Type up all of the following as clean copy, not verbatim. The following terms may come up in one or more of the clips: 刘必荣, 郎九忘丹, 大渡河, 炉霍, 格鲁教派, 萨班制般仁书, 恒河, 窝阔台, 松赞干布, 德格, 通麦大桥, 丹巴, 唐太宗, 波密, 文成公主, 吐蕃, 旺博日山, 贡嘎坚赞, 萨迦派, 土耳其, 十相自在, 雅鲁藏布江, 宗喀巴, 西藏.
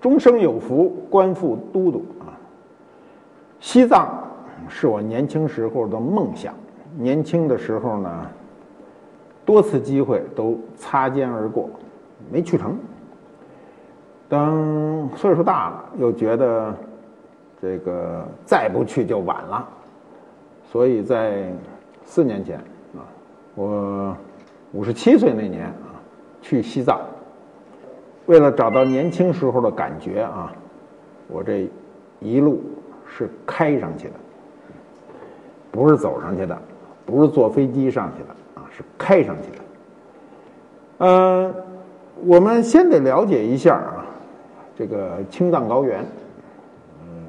终生有福，官复都督啊！西藏是我年轻时候的梦想，年轻的时候呢，多次机会都擦肩而过，没去成。等岁数大了，又觉得这个再不去就晚了，所以在4年前啊，我57岁那年啊，去西藏。为了找到年轻时候的感觉啊，我这一路是开上去的，不是走上去的，不是坐飞机上去的啊，是开上去的。我们先得了解一下啊，这个青藏高原。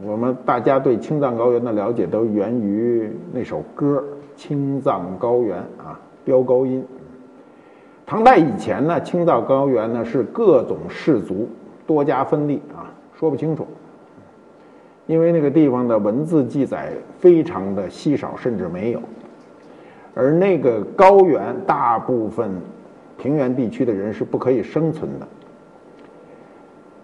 我们大家对青藏高原的了解都源于那首歌《青藏高原》啊，飙高音。唐代以前呢，青藏高原呢是各种氏族多家分立啊，说不清楚，因为那个地方的文字记载非常的稀少，甚至没有。而那个高原，大部分平原地区的人是不可以生存的，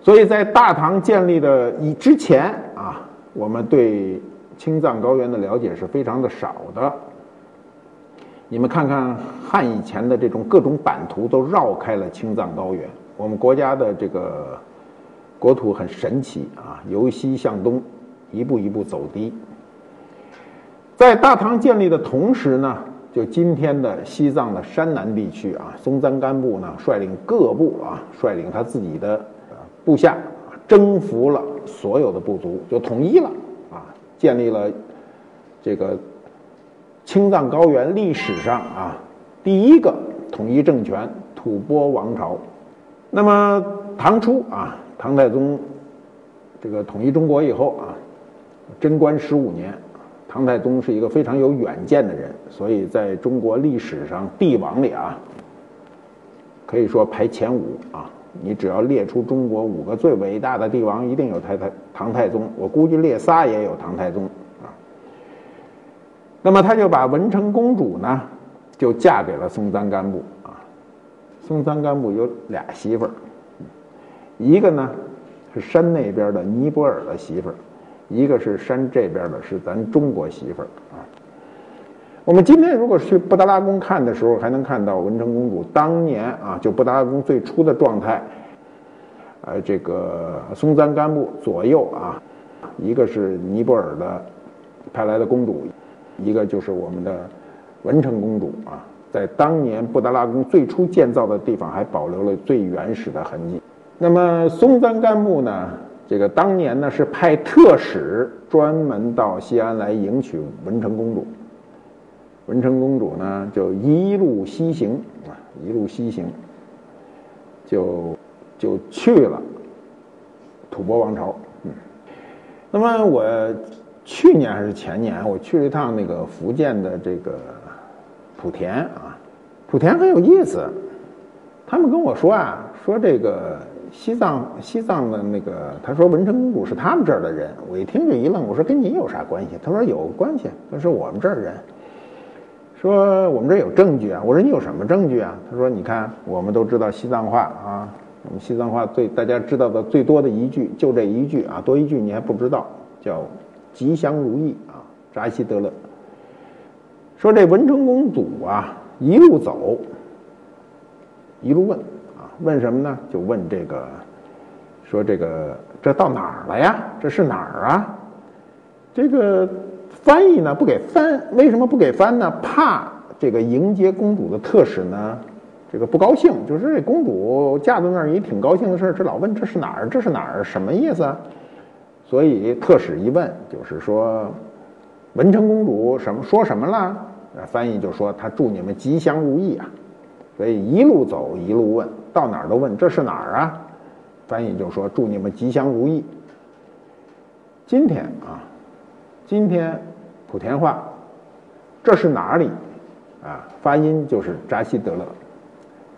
所以在大唐建立的之前啊，我们对青藏高原的了解是非常的少的。你们看看汉以前的这种各种版图都绕开了青藏高原。我们国家的这个国土很神奇啊，由西向东一步一步走低。在大唐建立的同时呢，就今天的西藏的山南地区啊，松赞干布呢率领各部啊，率领他自己的部下征服了所有的部族，就统一了啊，建立了这个青藏高原历史上啊第一个统一政权吐蕃王朝。那么唐初啊，唐太宗这个统一中国以后啊，贞观15年，唐太宗是一个非常有远见的人，所以在中国历史上帝王里啊，可以说排前5啊。你只要列出中国5个最伟大的帝王，一定有唐太宗，我估计列仨也有唐太宗。那么他就把文成公主呢就嫁给了松赞干布啊。松赞干布有2媳妇儿，一个呢是山那边的尼泊尔的媳妇儿，一个是山这边的是咱中国媳妇儿啊。我们今天如果去布达拉宫看的时候，还能看到文成公主当年啊，就布达拉宫最初的状态。这个松赞干布左右啊，一个是尼泊尔的派来的公主，一个就是我们的文成公主啊，在当年布达拉宫最初建造的地方还保留了最原始的痕迹。那么松赞干布呢，这个当年呢是派特使专门到西安来迎娶文成公主。文成公主呢就一路西行啊，一路西行，就去了吐蕃王朝。那么我去年还是前年，我去了一趟那个福建的这个莆田啊，莆田很有意思。他们跟我说啊，说这个西藏的那个，他说文成公主是他们这儿的人。我一听就一愣，我说跟你有啥关系？他说有关系，他说我们这儿人，说我们这儿有证据啊。我说你有什么证据啊？他说你看，我们都知道西藏话啊，我们西藏话最大家知道的最多的一句就这一句啊，多一句你还不知道，叫吉祥如意啊，扎西德勒。说这文成公主啊，一路走，一路问啊，问什么呢？就问这个，说这到哪儿了呀？这是哪儿啊？这个翻译呢不给翻，为什么不给翻呢？怕这个迎接公主的特使呢，这个不高兴，就是这公主嫁到那儿也挺高兴的事，这老问这是哪儿，这是哪儿，什么意思啊？所以特使一问，就是说文成公主什么说什么了，翻译就说她祝你们吉祥如意啊，所以一路走一路问，到哪儿都问这是哪儿啊？翻译就说祝你们吉祥如意。今天莆田话这是哪里啊？发音就是扎西德勒。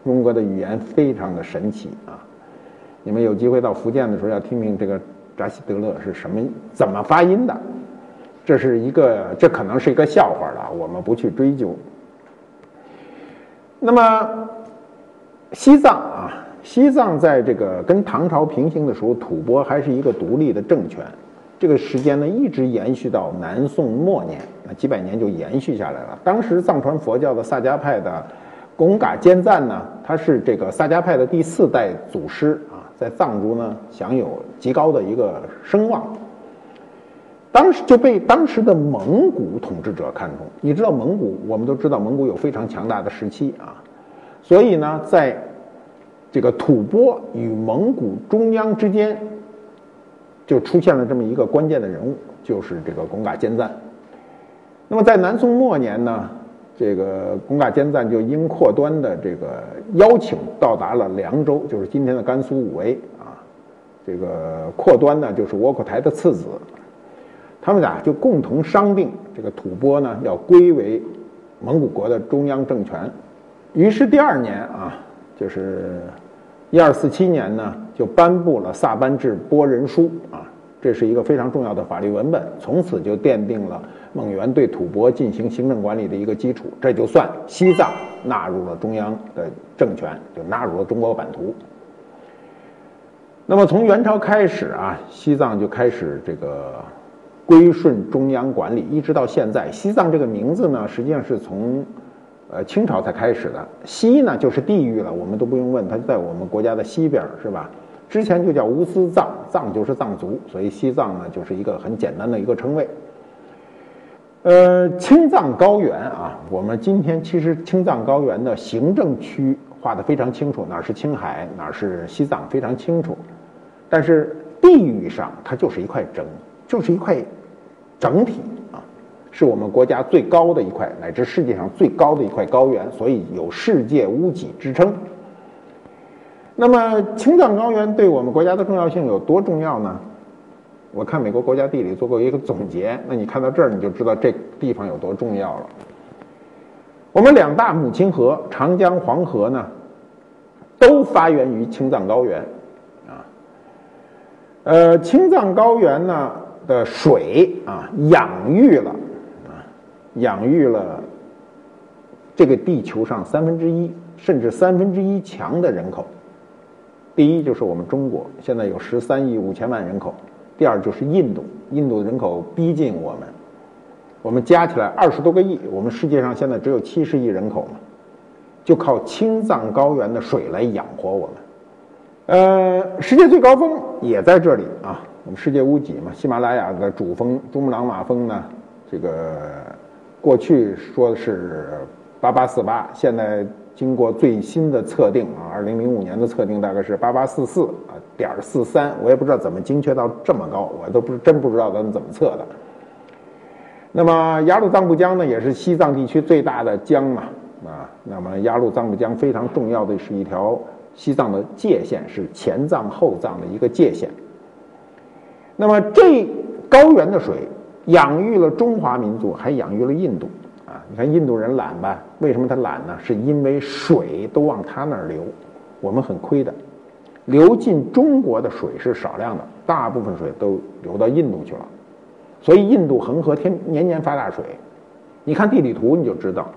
翁哥的语言非常的神奇啊！你们有机会到福建的时候要听听这个扎西德勒是什么怎么发音的。这可能是一个笑话了，我们不去追究。那么西藏在这个跟唐朝平行的时候，吐蕃还是一个独立的政权。这个时间呢，一直延续到南宋末年，那几百年就延续下来了。当时藏传佛教的萨迦派的贡嘎坚赞呢，他是这个萨迦派的第四代祖师啊，在藏族呢享有极高的一个声望。当时就被当时的蒙古统治者看中。你知道蒙古，我们都知道蒙古有非常强大的时期啊，所以呢，在这个吐蕃与蒙古中央之间，就出现了这么一个关键的人物，就是这个贡嘎坚赞。那么在南宋末年呢，这个贡嘎坚赞就因扩端的这个邀请到达了凉州，就是今天的甘肃武威啊。这个扩端呢，就是窝阔台的次子，他们俩就共同商定，这个吐蕃呢要归为蒙古国的中央政权。于是第二年啊，就是1247年呢，就颁布了萨班制般仁书啊，这是一个非常重要的法律文本，从此就奠定了蒙元对吐蕃进行行政管理的一个基础。这就算西藏纳入了中央的政权，就纳入了中国版图。那么从元朝开始啊，西藏就开始这个归顺中央管理，一直到现在。西藏这个名字呢，实际上是从清朝才开始的。西呢就是地域了，我们都不用问，它就在我们国家的西边，是吧？之前就叫乌斯藏，藏就是藏族，所以西藏呢就是一个很简单的一个称谓。青藏高原啊，我们今天其实青藏高原的行政区划得非常清楚，哪是青海，哪是西藏，非常清楚。但是地域上它就是一块整体啊，是我们国家最高的一块，乃至世界上最高的一块高原，所以有世界屋脊之称。那么青藏高原对我们国家的重要性有多重要呢？我看美国国家地理做过一个总结，那你看到这儿你就知道这个地方有多重要了。我们两大母亲河长江、黄河呢，都发源于青藏高原啊。青藏高原呢的水啊，养育了这个地球上1/3甚至1/3强的人口。第一就是我们中国，现在有13.5亿人口；第二就是印度，印度的人口逼近我们，我们加起来20多个亿，我们世界上现在只有70亿人口嘛，就靠青藏高原的水来养活我们。世界最高峰也在这里啊。我们世界屋脊嘛，喜马拉雅的主峰珠穆朗玛峰呢，这个过去说是8848，现在经过最新的测定啊，2005年的测定大概是8844.43，我也不知道怎么精确到这么高，我都不知道咱们怎么测的。那么雅鲁藏布江呢，也是西藏地区最大的江嘛啊，那么雅鲁藏布江非常重要的是一条西藏的界限，是前藏后藏的一个界限。那么这高原的水养育了中华民族，还养育了印度啊！你看印度人懒吧？为什么他懒呢？是因为水都往他那儿流，我们很亏的。流进中国的水是少量的，大部分水都流到印度去了，所以印度恒河年年发大水。你看地理图你就知道，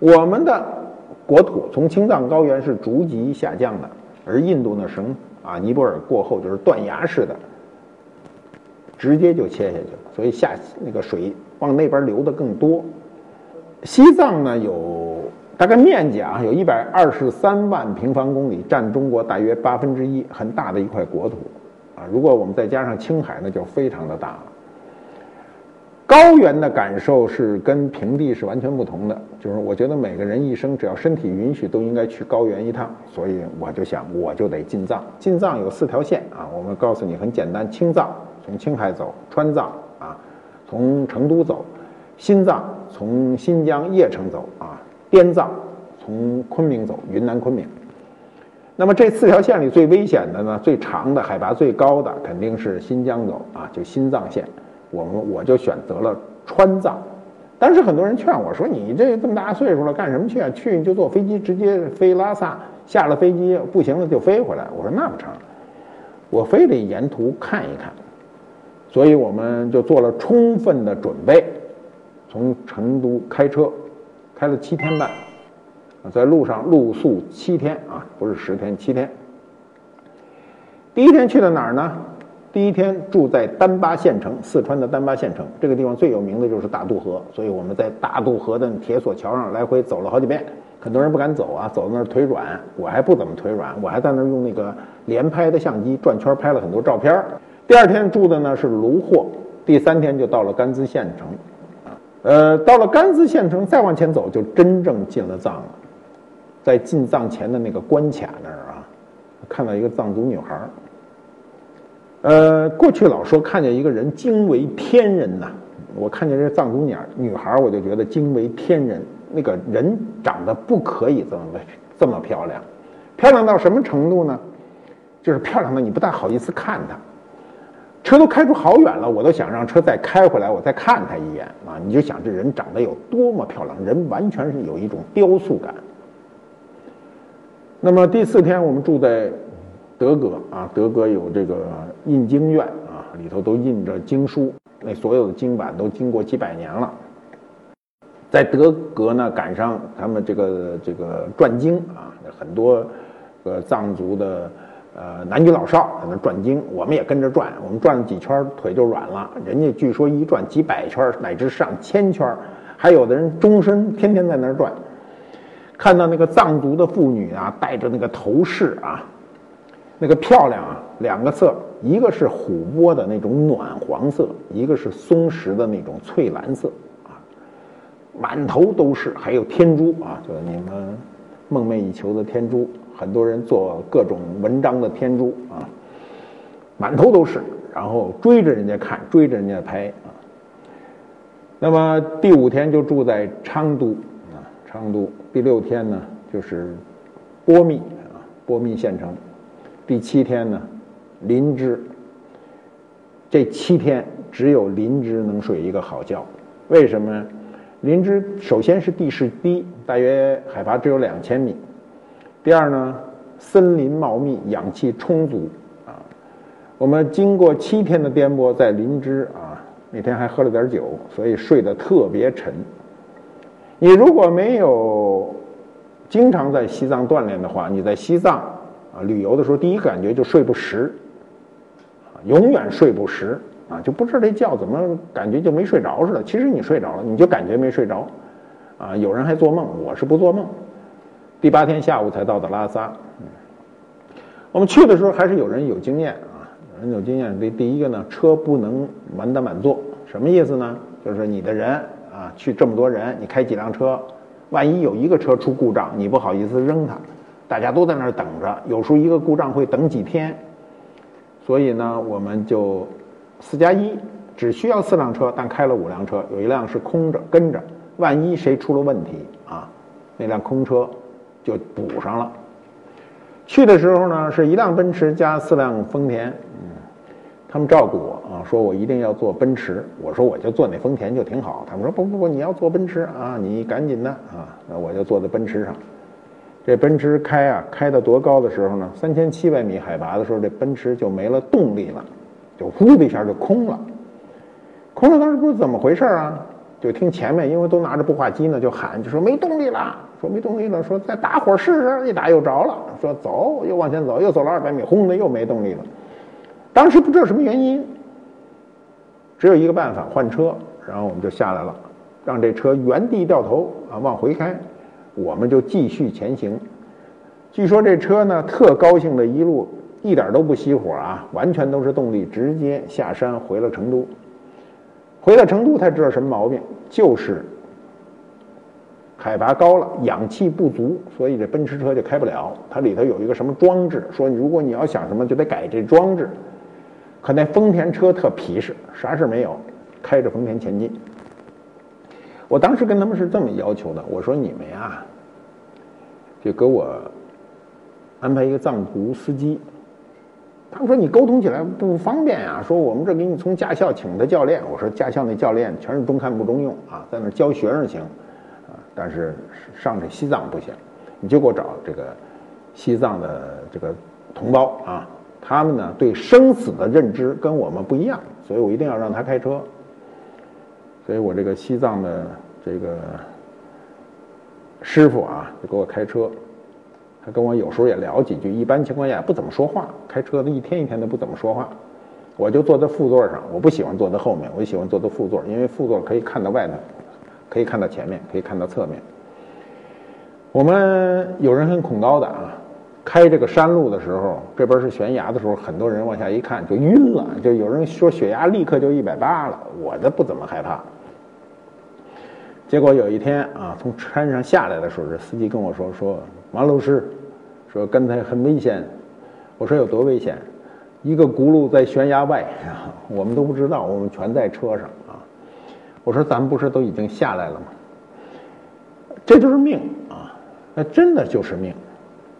我们的国土从青藏高原是逐级下降的，而印度呢是啊，尼泊尔过后就是断崖式的。直接就切下去了，所以那个水往那边流的更多。西藏呢有大概面积啊有123万平方公里，占中国大约1/8，很大的一块国土啊。如果我们再加上青海，那就非常的大了。高原的感受是跟平地是完全不同的，就是我觉得每个人一生只要身体允许都应该去高原一趟，所以我就想我就得进藏。进藏有4条线啊，我们告诉你很简单，青藏从青海走，川藏啊从成都走，新藏从新疆叶城走啊，滇藏从昆明走，云南昆明。那么这四条线里最危险的呢，最长的、海拔最高的肯定是新疆走啊，就新藏线。我就选择了川藏。当时很多人劝我说：“你这么大岁数了，干什么去啊？去你就坐飞机直接飞拉萨，下了飞机不行了就飞回来。”我说：“那不成，我非得沿途看一看。”所以我们就做了充分的准备，从成都开车，开了7天半，在路上露宿7天啊，不是10天，7天。第一天去了哪儿呢？第一天住在丹巴县城，四川的丹巴县城，这个地方最有名的就是大渡河，所以我们在大渡河的铁索桥上来回走了好几遍。很多人不敢走啊，走到那儿腿软，我还不怎么腿软，我还在那儿用那个连拍的相机转圈拍了很多照片。第二天住的呢是炉霍，第三天就到了甘孜县城，到了甘孜县城再往前走就真正进了藏了。在进藏前的那个关卡那儿啊，看到一个藏族女孩，过去老说看见一个人惊为天人呐，我看见这藏族女孩我就觉得惊为天人。那个人长得不可以这么漂亮，漂亮到什么程度呢？就是漂亮的你不大好意思看她。车都开出好远了，我都想让车再开回来，我再看他一眼啊！你就想这人长得有多么漂亮，人完全是有一种雕塑感。那么第四天我们住在德格啊，德格有这个印经院啊，里头都印着经书，那所有的经版都经过几百年了。在德格呢，赶上他们这个转经啊，很多藏族的。男女老少在那转经，我们也跟着转，我们转了几圈腿就软了，人家据说一转几百圈乃至上千圈，还有的人终身天天在那转。看到那个藏族的妇女啊，戴着那个头饰啊，那个漂亮啊，两个色，一个是琥珀的那种暖黄色，一个是松石的那种翠蓝色啊，满头都是，还有天珠啊，就是你们梦寐以求的天珠。很多人做各种文章的天珠啊，满头都是，然后追着人家看，追着人家拍啊。那么第五天就住在昌都啊，昌都。第六天呢就是波密啊，波密县城。第七天呢林芝。这7天只有林芝能睡一个好觉，为什么？林芝首先是地势低，大约海拔只有2000米。第二呢，森林茂密，氧气充足啊。我们经过7天的颠簸，在林芝啊，那天还喝了点酒，所以睡得特别沉。你如果没有经常在西藏锻炼的话，你在西藏啊旅游的时候，第一感觉就睡不实，永远睡不实啊，就不知道这觉怎么感觉就没睡着似的。其实你睡着了，你就感觉没睡着啊。有人还做梦，我是不做梦。第8天下午才到的拉萨。我们去的时候还是有人有经验啊，有人有经验。第一个呢，车不能满打满座，什么意思呢？就是你的人啊，去这么多人，你开几辆车，万一有一个车出故障，你不好意思扔它，大家都在那儿等着，有时候一个故障会等几天。所以呢，我们就4+1，只需要4辆车，但开了5辆车，有一辆是空着跟着，万一谁出了问题啊，那辆空车就补上了。去的时候呢，是1辆奔驰加4辆丰田。他们照顾我啊，说我一定要坐奔驰，我说我就坐那丰田就挺好。他们说不，你要坐奔驰啊，你赶紧的啊。那我就坐在奔驰上。这奔驰开啊，开到多高的时候呢？3700米海拔的时候，这奔驰就没了动力了，就呼的一下就空了。空了当时不知怎么回事啊，就听前面因为都拿着步话机呢，就喊，就说没动力了。说没动力了，说再打火试试，一打又着了。说走，又往前走，又走了200米，轰的又没动力了。当时不知道什么原因，只有一个办法，换车。然后我们就下来了，让这车原地掉头啊，往回开。我们就继续前行。据说这车呢特高兴的，一路一点都不熄火啊，完全都是动力，直接下山回了成都。回到成都才知道什么毛病，就是海拔高了，氧气不足，所以这奔驰车就开不了。它里头有一个什么装置，说如果你要想什么就得改这装置。可那丰田车特皮实，啥事没有，开着丰田前进。我当时跟他们是这么要求的，我说你们呀，就给我安排一个藏族司机。他们说你沟通起来不方便呀、啊，说我们这给你从驾校请的教练。我说驾校那教练全是中看不中用啊，在那教学生行啊，但是上这西藏不行，你就给我找这个西藏的这个同胞啊，他们呢对生死的认知跟我们不一样，所以我一定要让他开车。所以我这个西藏的这个师傅啊，就给我开车。他跟我有时候也聊几句，一般情况下也不怎么说话，开车的一天一天的不怎么说话。我就坐在副座上，我不喜欢坐在后面，我喜欢坐在副座，因为副座可以看到外面，可以看到前面，可以看到侧面。我们有人很恐高的啊，开这个山路的时候，这边是悬崖的时候，很多人往下一看就晕了，就有人说血压立刻就180了，我的不怎么害怕。结果有一天啊，从山上下来的时候，这司机跟我说。王老师说刚才很危险，我说有多危险？一个轱辘在悬崖外，我们都不知道，我们全在车上啊。我说咱们不是都已经下来了吗？这就是命啊，那真的就是命。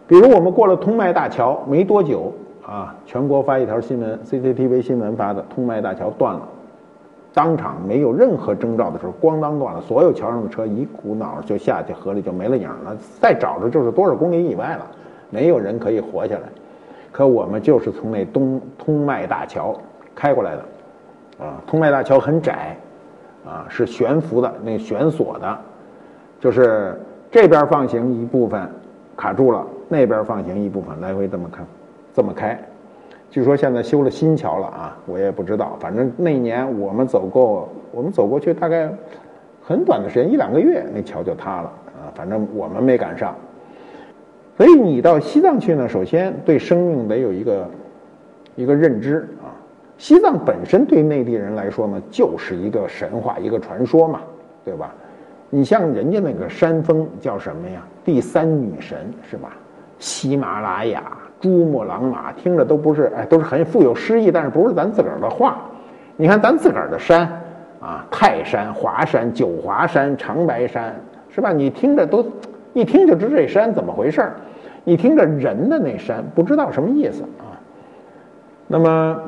比如我们过了通麦大桥没多久啊，全国发一条新闻 ，CCTV 新闻发的，通麦大桥断了，当场没有任何征兆的时候，咣当断了，所有桥上的车一股脑就下去，河里就没了影了。再找着就是多少公里以外了，没有人可以活下来。可我们就是从那通麦大桥开过来的，啊，通麦大桥很窄，啊，是悬浮的，那悬索的，就是这边放行一部分卡住了，那边放行一部分，来回这么看，这么开。据说现在修了新桥了啊，我也不知道。反正那年我们走过去大概很短的时间，1-2个月，那桥就塌了啊。反正我们没赶上。所以你到西藏去呢，首先对生命得有一个认知啊。西藏本身对内地人来说呢，就是一个神话，一个传说嘛，对吧？你像人家那个山峰叫什么呀？第3女神是吧？喜马拉雅。珠穆朗玛听着都不是，哎，都是很富有诗意，但是不是咱自个儿的话。你看咱自个儿的山啊，泰山、华山、九华山、长白山，是吧？你听着都一听就知这山怎么回事儿。你听着人的那山，不知道什么意思啊。那么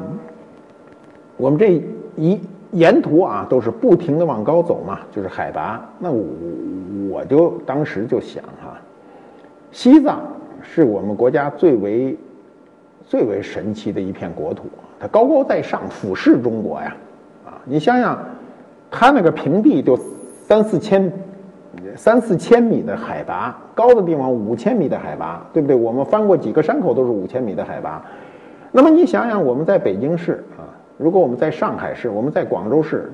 我们这一沿途啊，都是不停的往高走嘛，就是海拔。那我就当时就想哈，西藏。是我们国家最为神奇的一片国土，它高高在上，俯视中国呀！啊，你想想，它那个平地就三四千米的海拔，高的地方5000米的海拔，对不对？我们翻过几个山口都是5000米的海拔。那么你想想，我们在北京市啊，如果我们在上海市，我们在广州市，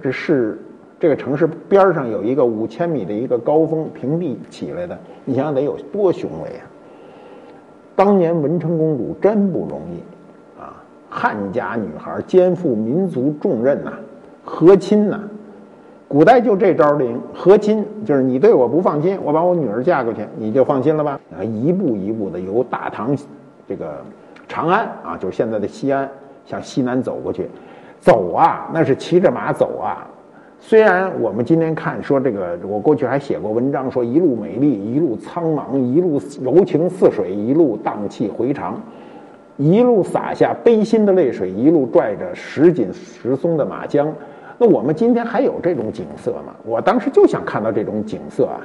这个城市边上有一个5000米的一个高峰平地起来的，你想想得有多雄伟啊！当年文成公主真不容易啊，汉家女孩肩负民族重任呐、啊，和亲呐、啊，古代就这招灵，和亲就是你对我不放心，我把我女儿嫁过去，你就放心了吧？啊，一步一步的由大唐这个长安啊，就是现在的西安，向西南走过去，走啊，那是骑着马走啊。虽然我们今天看说这个，我过去还写过文章说一路美丽，一路苍茫，一路柔情似水，一路荡气回肠，一路洒下悲心的泪水，一路拽着时紧时松的马缰。那我们今天还有这种景色吗？我当时就想看到这种景色啊！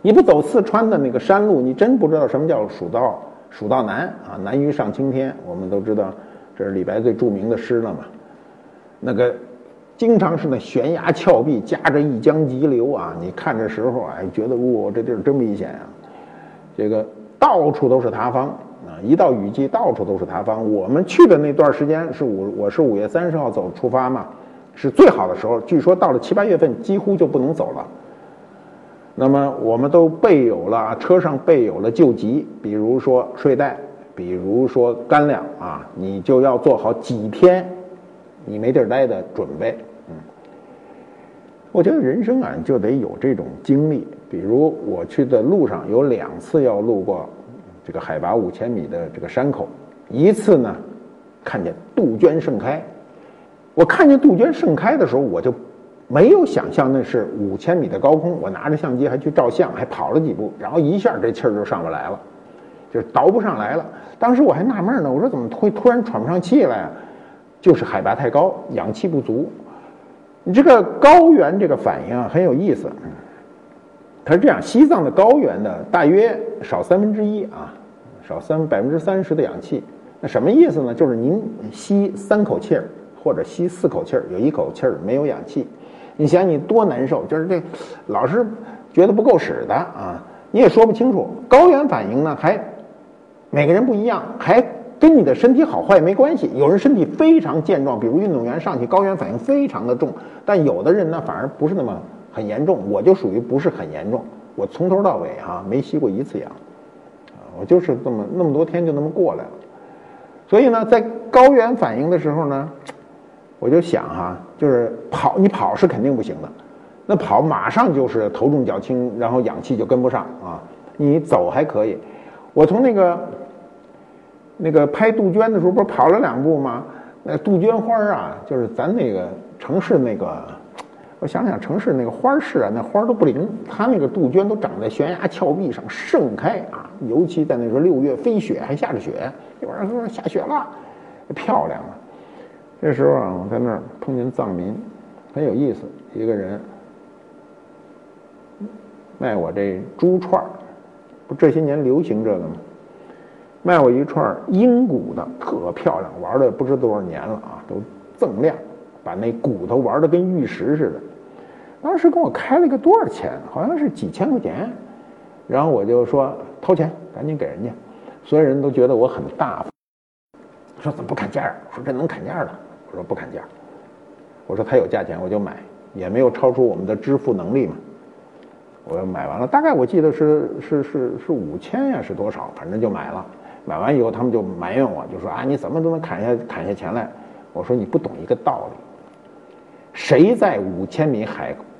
你不走四川的那个山路，你真不知道什么叫蜀道难啊！难于上青天，我们都知道这是李白最著名的诗了嘛。那个。经常是那悬崖峭壁夹着一江急流啊，你看这时候哎，觉得这地儿真危险啊！这个到处都是塌方啊，一到雨季到处都是塌方。我们去的那段时间是我是5月30号出发嘛，是最好的时候。据说到了7-8月份几乎就不能走了。那么我们都备有了，车上备有了救急，比如说睡袋，比如说干粮啊，你就要做好几天。你没地儿待的准备，我觉得人生啊就得有这种经历。比如我去的路上有2次要路过这个海拔5000米的这个山口，一次呢看见杜鹃盛开，我看见杜鹃盛开的时候，我就没有想象那是5000米的高空，我拿着相机还去照相，还跑了几步，然后一下这气儿就上不来了，就倒不上来了。当时我还纳闷呢，我说怎么会突然喘不上气来啊？就是海拔太高，氧气不足。你这个高原这个反应啊很有意思，它是这样：西藏的高原呢，大约少1/3啊，少30%的氧气。那什么意思呢？就是您吸3口气儿，或者吸4口气儿，有1口气儿没有氧气。你想你多难受，就是这老是觉得不够使的啊，你也说不清楚。高原反应呢，还每个人不一样，还跟你的身体好坏没关系。有人身体非常健壮，比如运动员上去高原反应非常的重，但有的人呢反而不是那么很严重。我就属于不是很严重，我从头到尾啊没吸过1次氧，我就是这么那么多天就那么过来了。所以呢，在高原反应的时候呢，我就想哈，就是跑，你跑是肯定不行的，那跑马上就是头重脚轻，然后氧气就跟不上啊。你走还可以，我从那个拍杜鹃的时候不是跑了2步吗？那杜鹃花啊，就是咱那个城市那个，我想想城市那个花市啊，那花都不灵，它那个杜鹃都长在悬崖峭壁上盛开啊，尤其在那时候6月飞雪还下着雪，一会儿说下雪了，漂亮啊。这时候啊，我在那儿碰见藏民，很有意思。一个人卖我这猪串儿，不这些年流行这个吗？卖我一串鹰骨的，特漂亮，玩了不知多少年了啊，都锃亮，把那骨头玩的跟玉石似的。当时跟我开了个多少钱，好像是几千块钱，然后我就说掏钱，赶紧给人家。所有人都觉得我很大方，说怎么不砍价？说这能砍价的。我说不砍价，我说他有价钱我就买，也没有超出我们的支付能力嘛。我又买完了，大概我记得是5000呀，是多少？反正就买了。买完以后他们就埋怨我，就说啊，你怎么都能砍下钱来？我说你不懂一个道理，谁在5000米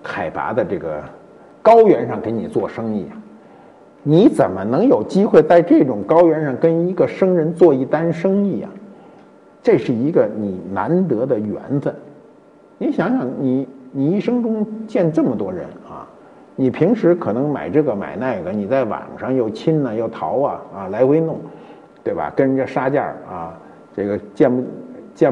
海拔的这个高原上给你做生意啊？你怎么能有机会在这种高原上跟一个生人做一单生意啊？这是一个你难得的缘分。你想想你一生中见这么多人啊，你平时可能买这个买那个，你在网上又亲呢又淘啊来回弄，对吧？跟人家杀价啊，这个见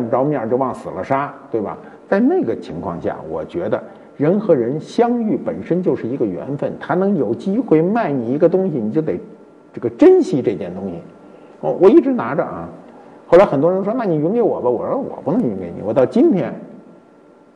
不着面就往死了杀，对吧？在那个情况下，我觉得人和人相遇本身就是一个缘分，他能有机会卖你一个东西，你就得这个珍惜这件东西。我一直拿着啊。后来很多人说：“那你匀给我吧。”我说：“我不能匀给你，我到今天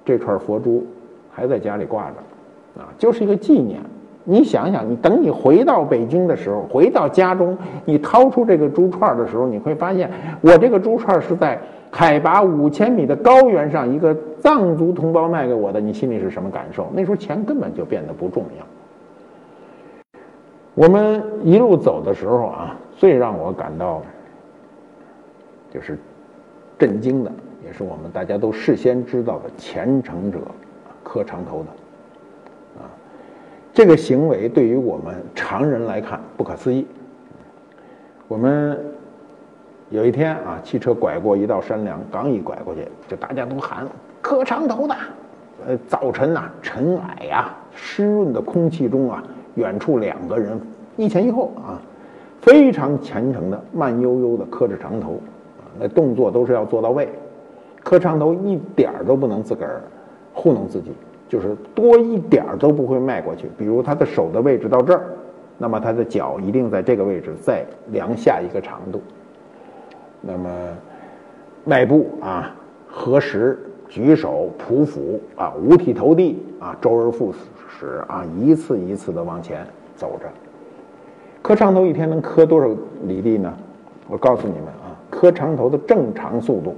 这串佛珠还在家里挂着，啊，就是一个纪念。你想想，你等你回到北京的时候，回到家中，你掏出这个珠串的时候，你会发现，我这个珠串是在海拔5000米的高原上，一个藏族同胞卖给我的。你心里是什么感受？那时候钱根本就变得不重要。”我们一路走的时候啊，最让我感到就是震惊的，也是我们大家都事先知道的虔诚者磕长头的啊，这个行为对于我们常人来看不可思议。我们有一天啊，汽车拐过一道山梁，刚一拐过去，就大家都喊磕长头的。早晨啊，尘霭啊，湿润的空气中啊，远处2个人一前一后啊，非常虔诚的慢悠悠的磕着长头。那动作都是要做到位，磕长头一点儿都不能自个儿糊弄自己，就是多一点儿都不会迈过去。比如他的手的位置到这儿，那么他的脚一定在这个位置再量下一个长度。那么迈步啊，合十、举手、匍匐啊，五体投地啊，周而复始啊，一次一次的往前走着。磕长头一天能磕多少里地呢？我告诉你们啊，磕长头的正常速度，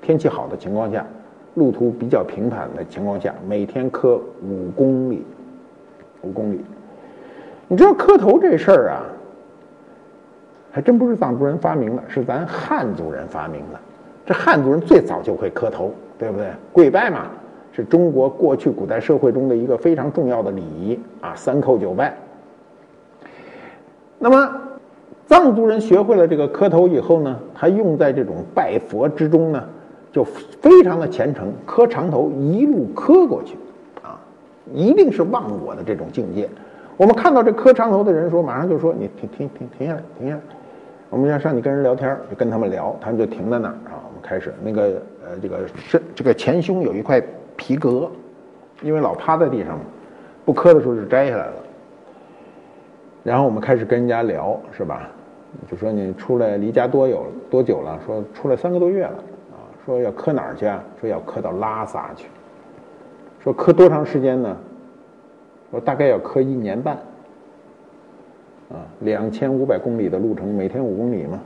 天气好的情况下，路途比较平坦的情况下，每天磕5公里，5公里。你知道磕头这事儿啊，还真不是藏族人发明的，是咱汉族人发明的。这汉族人最早就会磕头，对不对？跪拜嘛，是中国过去古代社会中的一个非常重要的礼仪啊，3叩9拜。那么藏族人学会了这个磕头以后呢，他用在这种拜佛之中呢，就非常的虔诚，磕长头一路磕过去。一定是忘我的这种境界。我们看到这磕长头的人说，马上就说你停下来，停下来。我们要上去跟人聊天，就跟他们聊，他们就停在那儿啊。我们开始那个这个前胸有一块皮革，因为老趴在地上嘛，不磕的时候是摘下来了。然后我们开始跟人家聊，是吧？就说你出来离家多久了？说出来3个多月了啊。说要磕哪儿去啊？说要磕到拉萨去。说磕多长时间呢？说大概要磕1年半。啊，2500公里的路程，每天5公里嘛。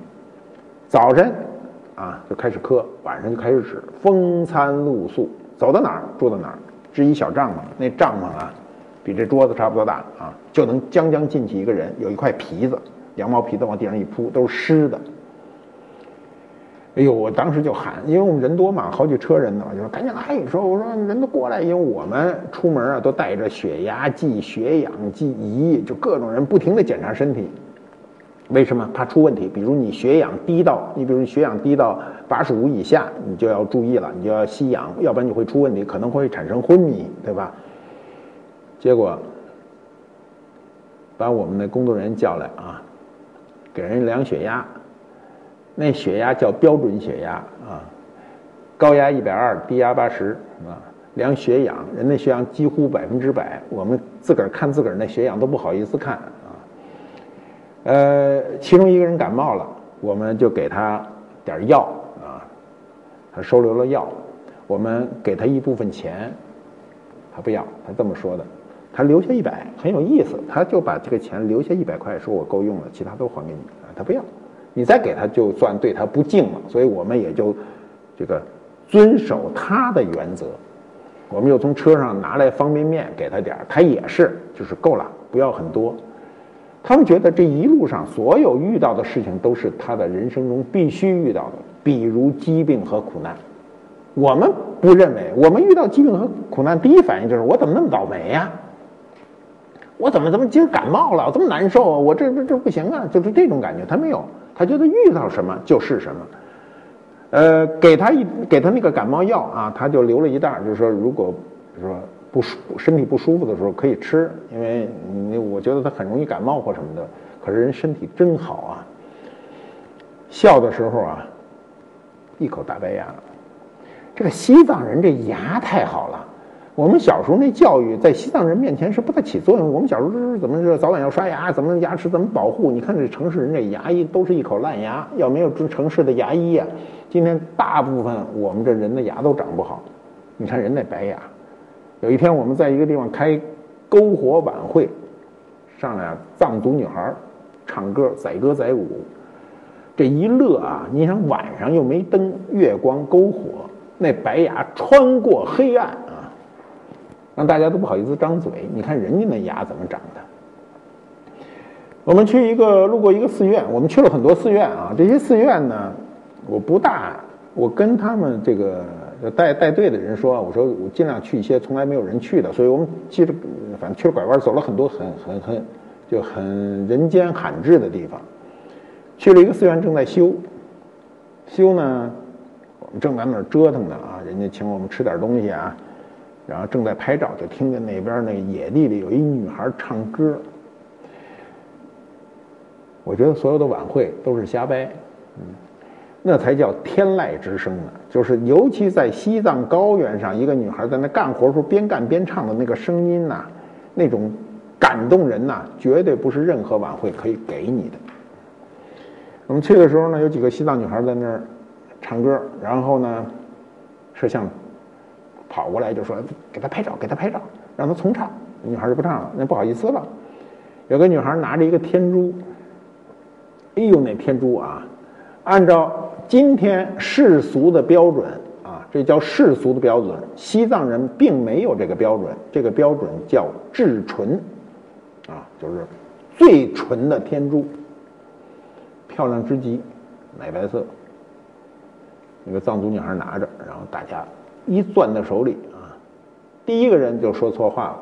早晨啊就开始磕，晚上就开始止，风餐露宿，走到哪儿住到哪儿，支一小帐篷，那帐篷啊比这桌子差不多大啊，就能将进去一个人。有一块皮子，羊毛皮子往地上一铺，都是湿的。哎呦，我当时就喊，因为我们人多嘛，好几车人呢，我就说赶紧来。你说，我说人都过来，因为我们出门啊都带着血压计、血氧计仪，就各种人不停地检查身体。为什么？怕出问题。比如你血氧低到，85以下，你就要注意了，你就要吸氧，要不然你会出问题，可能会产生昏迷，对吧？结果把我们的工作人员叫来啊，给人量血压，那血压叫标准血压啊，高压120，低压80啊。量血氧，人的血氧几乎100%，我们自个儿看自个儿那血氧都不好意思看啊。其中一个人感冒了，我们就给他点药啊，他收留了药，我们给他一部分钱，他不要，他这么说的。他留下100，很有意思，他就把这个钱留下100块，说我够用了，其他都还给你啊。他不要，你再给他就算对他不敬了。所以我们也就这个遵守他的原则，我们又从车上拿来方便面给他点，他也是就是够了，不要很多。他们觉得这一路上所有遇到的事情都是他的人生中必须遇到的，比如疾病和苦难。我们不认为，我们遇到疾病和苦难第一反应就是我怎么那么倒霉呀、啊，我怎么今儿感冒了，我这么难受啊，我这不行啊，就是这种感觉。他没有，他觉得遇到什么就是什么。给他那个感冒药啊，他就留了一袋，就是说如果比如说身体不舒服的时候可以吃，因为我觉得他很容易感冒或什么的。可是人身体真好啊，笑的时候啊一口大白牙。这个西藏人这牙太好了，我们小时候那教育在西藏人面前是不太起作用。我们小时候是怎么说，早晚要刷牙，怎么牙齿怎么保护？你看这城市人这牙医都是一口烂牙，要没有城市的牙医啊，今天大部分我们这人的牙都长不好。你看人那白牙。有一天我们在一个地方开篝火晚会，上来藏族女孩唱歌载歌载舞，这一乐啊，你想晚上又没灯，月光篝火，那白牙穿过黑暗啊，让大家都不好意思张嘴。你看人家那牙怎么长的。我们路过一个寺院，我们去了很多寺院啊。这些寺院呢，我跟他们这个带队的人说，我说我尽量去一些从来没有人去的，所以我们反正去了拐弯，走了很多很人间罕至的地方。去了一个寺院，正在修呢，我们正在那儿折腾呢啊，人家请我们吃点东西啊。然后正在拍照，就听见那边那野地里有一女孩唱歌。我觉得所有的晚会都是瞎掰，那才叫天籁之声呢。就是尤其在西藏高原上，一个女孩在那干活时候边干边唱的那个声音呐，那种感动人呐，绝对不是任何晚会可以给你的。我们去的时候呢，有几个西藏女孩在那儿唱歌，然后呢，摄像跑过来就说给他拍照，让他重唱。女孩就不唱了，那不好意思了。有个女孩拿着一个天珠，哎呦，那天珠啊，按照今天世俗的标准啊，这叫世俗的标准，西藏人并没有这个标准，这个标准叫至纯啊，就是最纯的天珠，漂亮之极，奶白色。那个藏族女孩拿着，然后大家一攥到手里啊，第一个人就说错话了。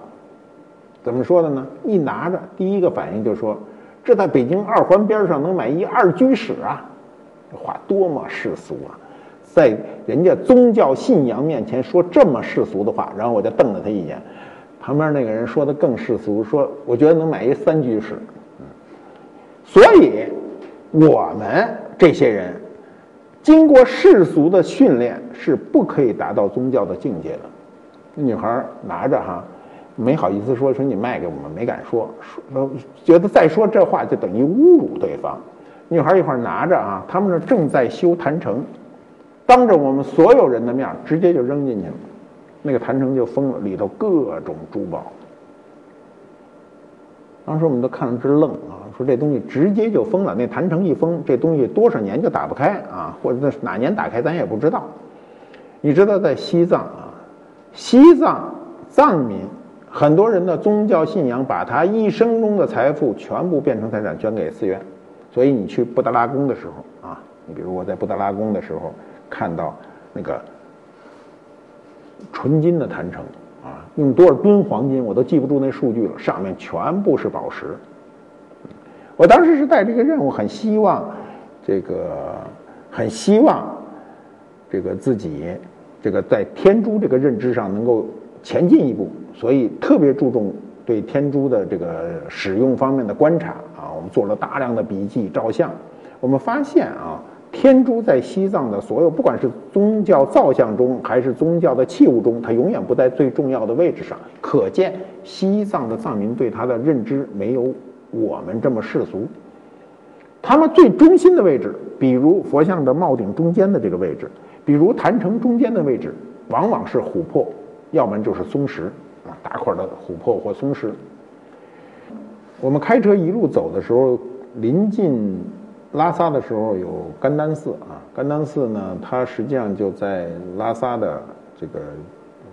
怎么说的呢？一拿着，第一个反应就说：“这在北京2环边上能买一2居室啊！”这话多么世俗啊！在人家宗教信仰面前说这么世俗的话，然后我就瞪了他一眼。旁边那个人说的更世俗，说我觉得能买一三居室。所以我们这些人经过世俗的训练是不可以达到宗教的境界的。那女孩拿着哈，没好意思说你卖给我们，没敢说，觉得再说这话就等于侮辱对方。女孩一会儿拿着啊，他们这正在修坛城，当着我们所有人的面直接就扔进去了，那个坛城就封了，里头各种珠宝。当时我们都看了直愣啊，说这东西直接就封了，那坛城一封，这东西多少年就打不开啊，或者哪年打开咱也不知道。你知道在西藏啊，西藏藏民很多人的宗教信仰把他一生中的财富全部变成财产捐给寺院。所以你去布达拉宫的时候啊，你比如我在布达拉宫的时候看到那个纯金的坛城啊，用多少吨黄金我都记不住那数据了，上面全部是宝石。我当时是带这个任务，很希望自己在天珠这个认知上能够前进一步，所以特别注重对天珠的这个使用方面的观察啊，我们做了大量的笔记、照相。我们发现啊，天珠在西藏的所有，不管是宗教造像中，还是宗教的器物中，它永远不在最重要的位置上。可见西藏的藏民对它的认知没有我们这么世俗。他们最中心的位置，比如佛像的帽顶中间的这个位置，比如坛城中间的位置，往往是琥珀，要不然就是松石。大块的琥珀或松石。我们开车一路走的时候，临近拉萨的时候有甘丹寺啊，甘丹寺呢，它实际上就在拉萨的这个，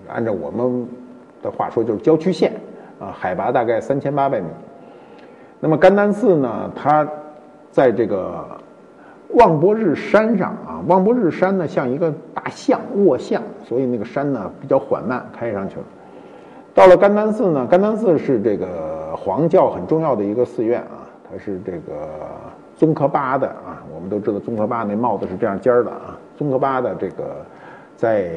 按照我们的话说就是郊区县啊，海拔大概3800米。那么甘丹寺呢，它在这个旺博日山上啊，旺博日山呢像一个大象卧象，所以那个山呢比较缓慢开上去了。到了甘丹寺呢，甘丹寺是这个黄教很重要的一个寺院啊，它是这个宗喀巴的啊，我们都知道宗喀巴那帽子是这样尖的啊，宗喀巴的这个在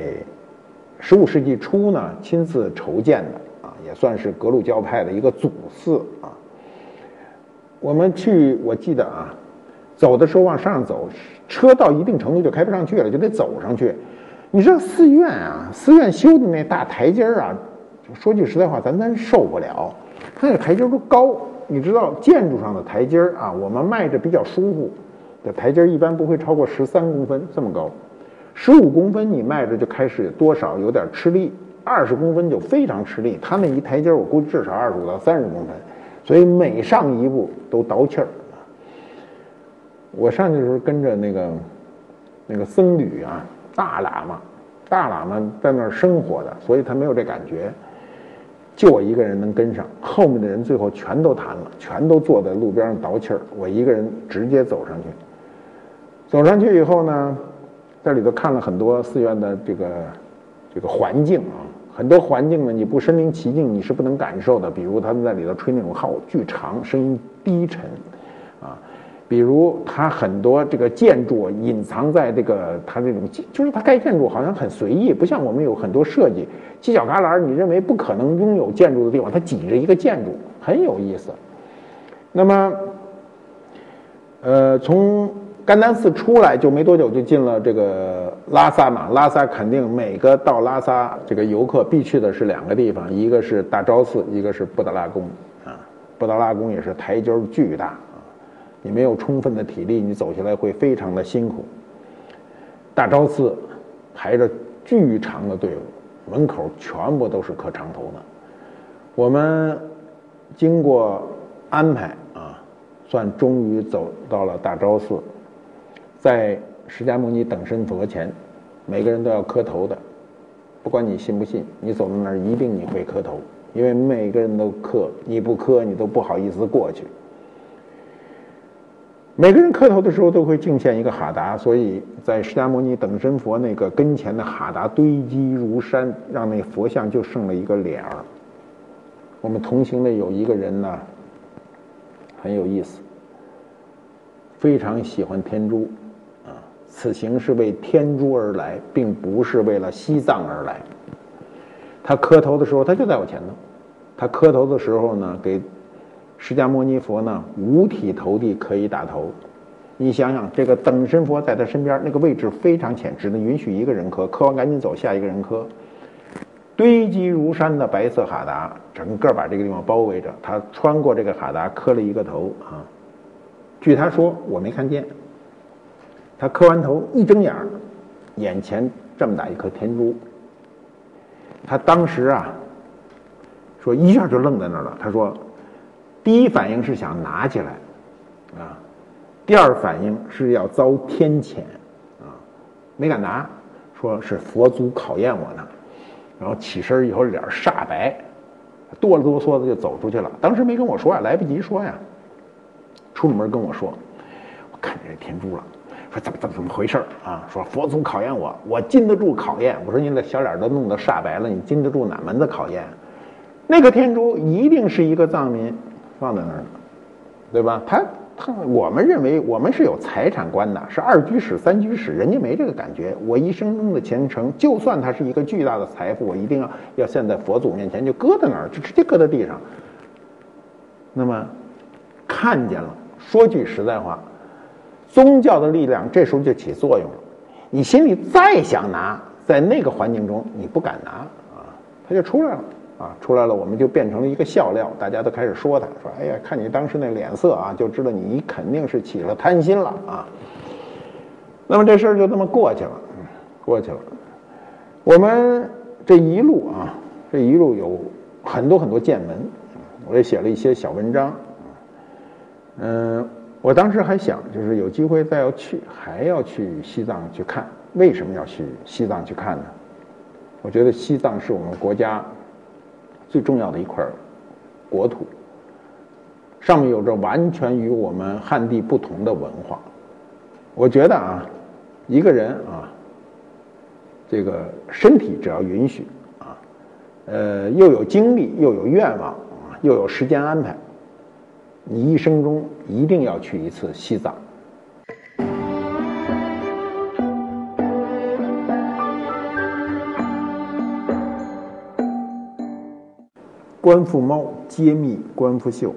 15世纪初呢亲自筹建的啊，也算是格鲁教派的一个祖寺啊。我们去，我记得啊，走的时候往上走，车到一定程度就开不上去了，就得走上去。你知道寺院啊，寺院修的那大台阶啊，说句实在话，咱受不了，它那台阶都高。你知道建筑上的台阶啊，我们迈着比较舒服的台阶一般不会超过13公分，这么高。15公分你迈着就开始多少有点吃力，20公分就非常吃力。它那一台阶我估计至少25到30公分，所以每上一步都倒气儿。我上去的时候跟着那个僧侣啊，大喇嘛在那儿生活的，所以他没有这感觉。就我一个人能跟上，后面的人最后全都瘫了，全都坐在路边上倒气儿。我一个人直接走上去，走上去以后呢，在里头看了很多寺院的这个环境啊，很多环境呢你不身临其境你是不能感受的。比如他们在里头吹那种号巨长，声音低沉啊，比如它很多这个建筑隐藏在这个它这种，就是它盖建筑好像很随意，不像我们有很多设计犄角旮旯，你认为不可能拥有建筑的地方，它挤着一个建筑，很有意思。那么，从甘丹寺出来就没多久就进了这个拉萨嘛，拉萨肯定每个到拉萨这个游客必去的是两个地方，一个是大昭寺，一个是布达拉宫啊。布达拉宫也是台阶巨大。你没有充分的体力，你走下来会非常的辛苦。大昭寺排着巨长的队伍，门口全部都是磕长头的。我们经过安排啊，算终于走到了大昭寺，在释迦牟尼等身佛前，每个人都要磕头的，不管你信不信，你走到那儿一定你会磕头，因为每个人都磕，你不磕你都不好意思过去。每个人磕头的时候都会敬献一个哈达，所以在释迦牟尼等身佛那个跟前的哈达堆积如山，让那佛像就剩了一个脸儿。我们同行的有一个人呢，很有意思，非常喜欢天珠啊，此行是为天珠而来，并不是为了西藏而来。他磕头的时候，他就在我前头，他磕头的时候呢，给释迦牟尼佛呢五体投地可以打头。你想想，这个等身佛在他身边，那个位置非常浅，只能允许一个人磕，磕完赶紧走，下一个人磕。堆积如山的白色哈达，整个把这个地方包围着。他穿过这个哈达，磕了一个头啊。据他说，我没看见。他磕完头，一睁眼，眼前这么大一颗天珠。他当时啊，说一下就愣在那儿了。他说，第一反应是想拿起来，啊。第二反应是要遭天谴，啊，没敢拿，说是佛祖考验我呢。然后起身以后脸煞白，哆了哆嗦的就走出去了。当时没跟我说啊，来不及说呀。出门跟我说，我看见这天珠了，说怎么回事啊？说佛祖考验我，我经得住考验。我说你的小脸都弄得煞白了，你经得住哪门子考验？那个天珠一定是一个藏民放在那儿的，对吧？我们认为我们是有财产观的，是二居室、三居室，人家没这个感觉。我一生中的虔诚，就算它是一个巨大的财富，我一定要现在佛祖面前就搁在那儿，就直接搁在地上。那么看见了，说句实在话，宗教的力量这时候就起作用了。你心里再想拿，在那个环境中你不敢拿啊，它就出来了。啊，出来了，我们就变成了一个笑料，大家都开始说他，说哎呀，看你当时那脸色啊，就知道你肯定是起了贪心了啊。那么这事儿就这么过去了，过去了。我们这一路啊，这一路有很多很多见闻，我也写了一些小文章。我当时还想，就是有机会再要去，还要去西藏去看。为什么要去西藏去看呢？我觉得西藏是我们国家最重要的一块国土，上面有着完全与我们汉地不同的文化。我觉得啊，一个人啊，这个身体只要允许啊，又有精力，又有愿望啊，又有时间安排，你一生中一定要去一次西藏。观复猫揭秘观复秀，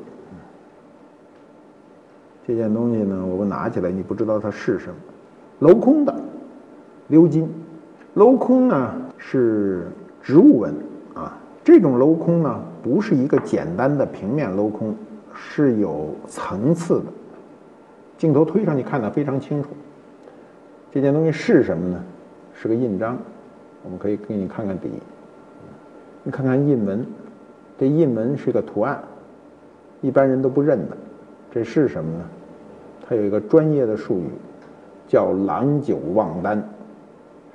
这件东西呢，我们拿起来，你不知道它是什么，镂空的鎏金。镂空呢是植物纹啊，这种镂空呢不是一个简单的平面镂空，是有层次的。镜头推上去看得非常清楚。这件东西是什么呢？是个印章。我们可以给你看看底，你看看印纹。这印纹是个图案，一般人都不认的。这是什么呢？它有一个专业的术语，叫郎九忘丹，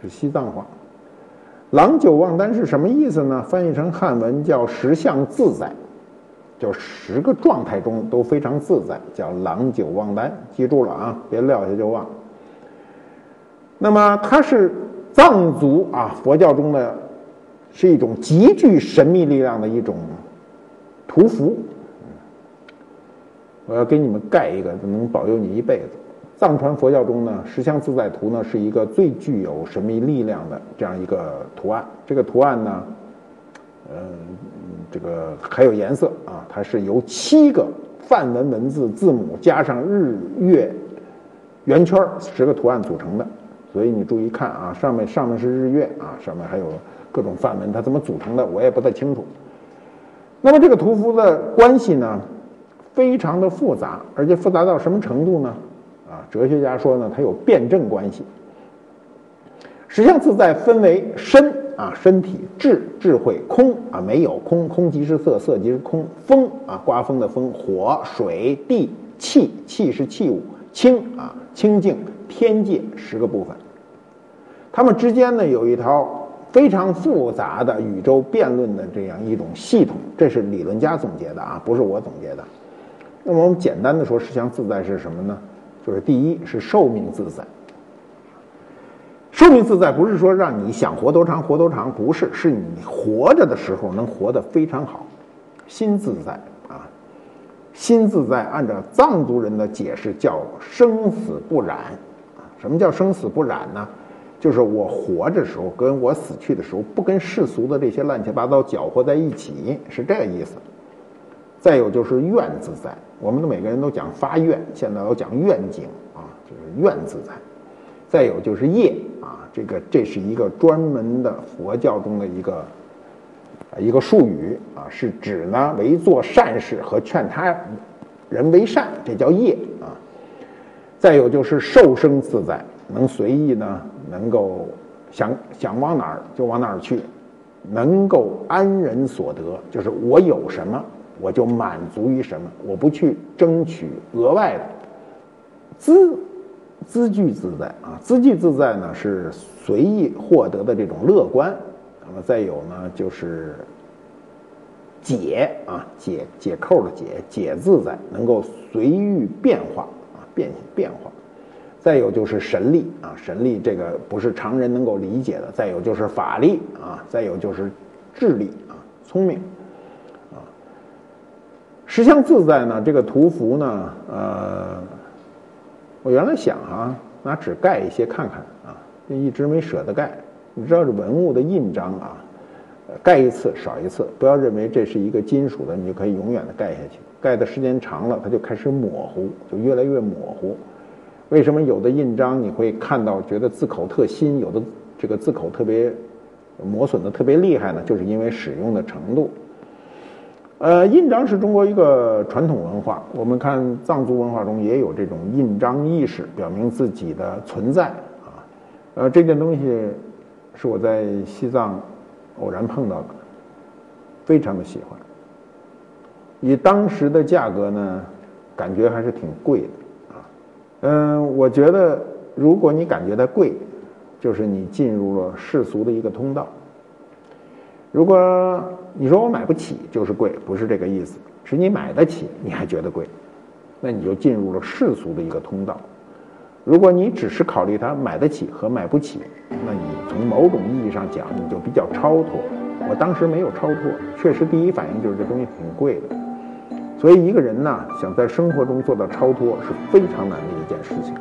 是西藏话。郎九忘丹是什么意思呢？翻译成汉文叫十相自在，就十个状态中都非常自在，叫郎九忘丹。记住了啊，别撂下就忘。那么它是藏族啊，佛教中的，是一种极具神秘力量的一种图符。我要给你们盖一个，能保佑你一辈子。藏传佛教中呢，十相自在图呢是一个最具有神秘力量的这样一个图案。这个图案呢，这个还有颜色啊，它是由7个梵文文字字母加上日月圆圈10个图案组成的。所以你注意看啊，上面是日月啊，上面还有各种梵文，它怎么组成的我也不太清楚。那么这个图符的关系呢，非常的复杂，而且复杂到什么程度呢？啊，哲学家说呢，它有辩证关系。十相自在分为身啊，身体；智慧；空啊，没有；空即是色，色即是空；风啊，刮风的风；火、水、地、气，气是器物；清啊，清净；天界10个部分，它们之间呢有一条非常复杂的宇宙辩论的这样一种系统，这是理论家总结的啊，不是我总结的。那么我们简单的说，十相自在是什么呢？就是第一是寿命自在。寿命自在不是说让你想活多长活多长，不是，是你活着的时候能活得非常好。心自在啊，心自在按照藏族人的解释叫生死不染。什么叫生死不染呢？就是我活着时候跟我死去的时候不跟世俗的这些乱七八糟搅和在一起，是这个意思。再有就是愿自在，我们的每个人都讲发愿，现在都讲愿景啊，就是愿自在。再有就是业啊，这是一个专门的佛教中的一个术语啊，是指呢为做善事和劝他人为善，这叫业啊。再有就是受生自在，能随意呢，能够想往哪儿就往哪儿去，能够安人所得，就是我有什么我就满足于什么，我不去争取额外的。资具自在啊，资具自在呢是随意获得的这种乐观。那么再有呢就是解啊，解扣的解自在，能够随遇变化啊，变化。再有就是神力啊，神力这个不是常人能够理解的。再有就是法力啊，再有就是智力啊，聪明啊。十相自在呢，这个图符呢，我原来想啊，拿纸盖一些看看啊，一直没舍得盖。你知道这文物的印章啊，盖一次少一次，不要认为这是一个金属的，你就可以永远的盖下去。盖的时间长了，它就开始模糊，就越来越模糊。为什么有的印章你会看到觉得字口特新，有的这个字口特别磨损的特别厉害呢？就是因为使用的程度。印章是中国一个传统文化，我们看藏族文化中也有这种印章意识，表明自己的存在啊。这件东西是我在西藏偶然碰到的，非常的喜欢。以当时的价格呢，感觉还是挺贵的。我觉得如果你感觉它贵，就是你进入了世俗的一个通道。如果你说我买不起就是贵，不是这个意思，是你买得起你还觉得贵，那你就进入了世俗的一个通道。如果你只是考虑它买得起和买不起，那你从某种意义上讲你就比较超脱。我当时没有超脱，确实第一反应就是这东西挺贵的。所以一个人呢，想在生活中做到超脱是非常难的一件事情。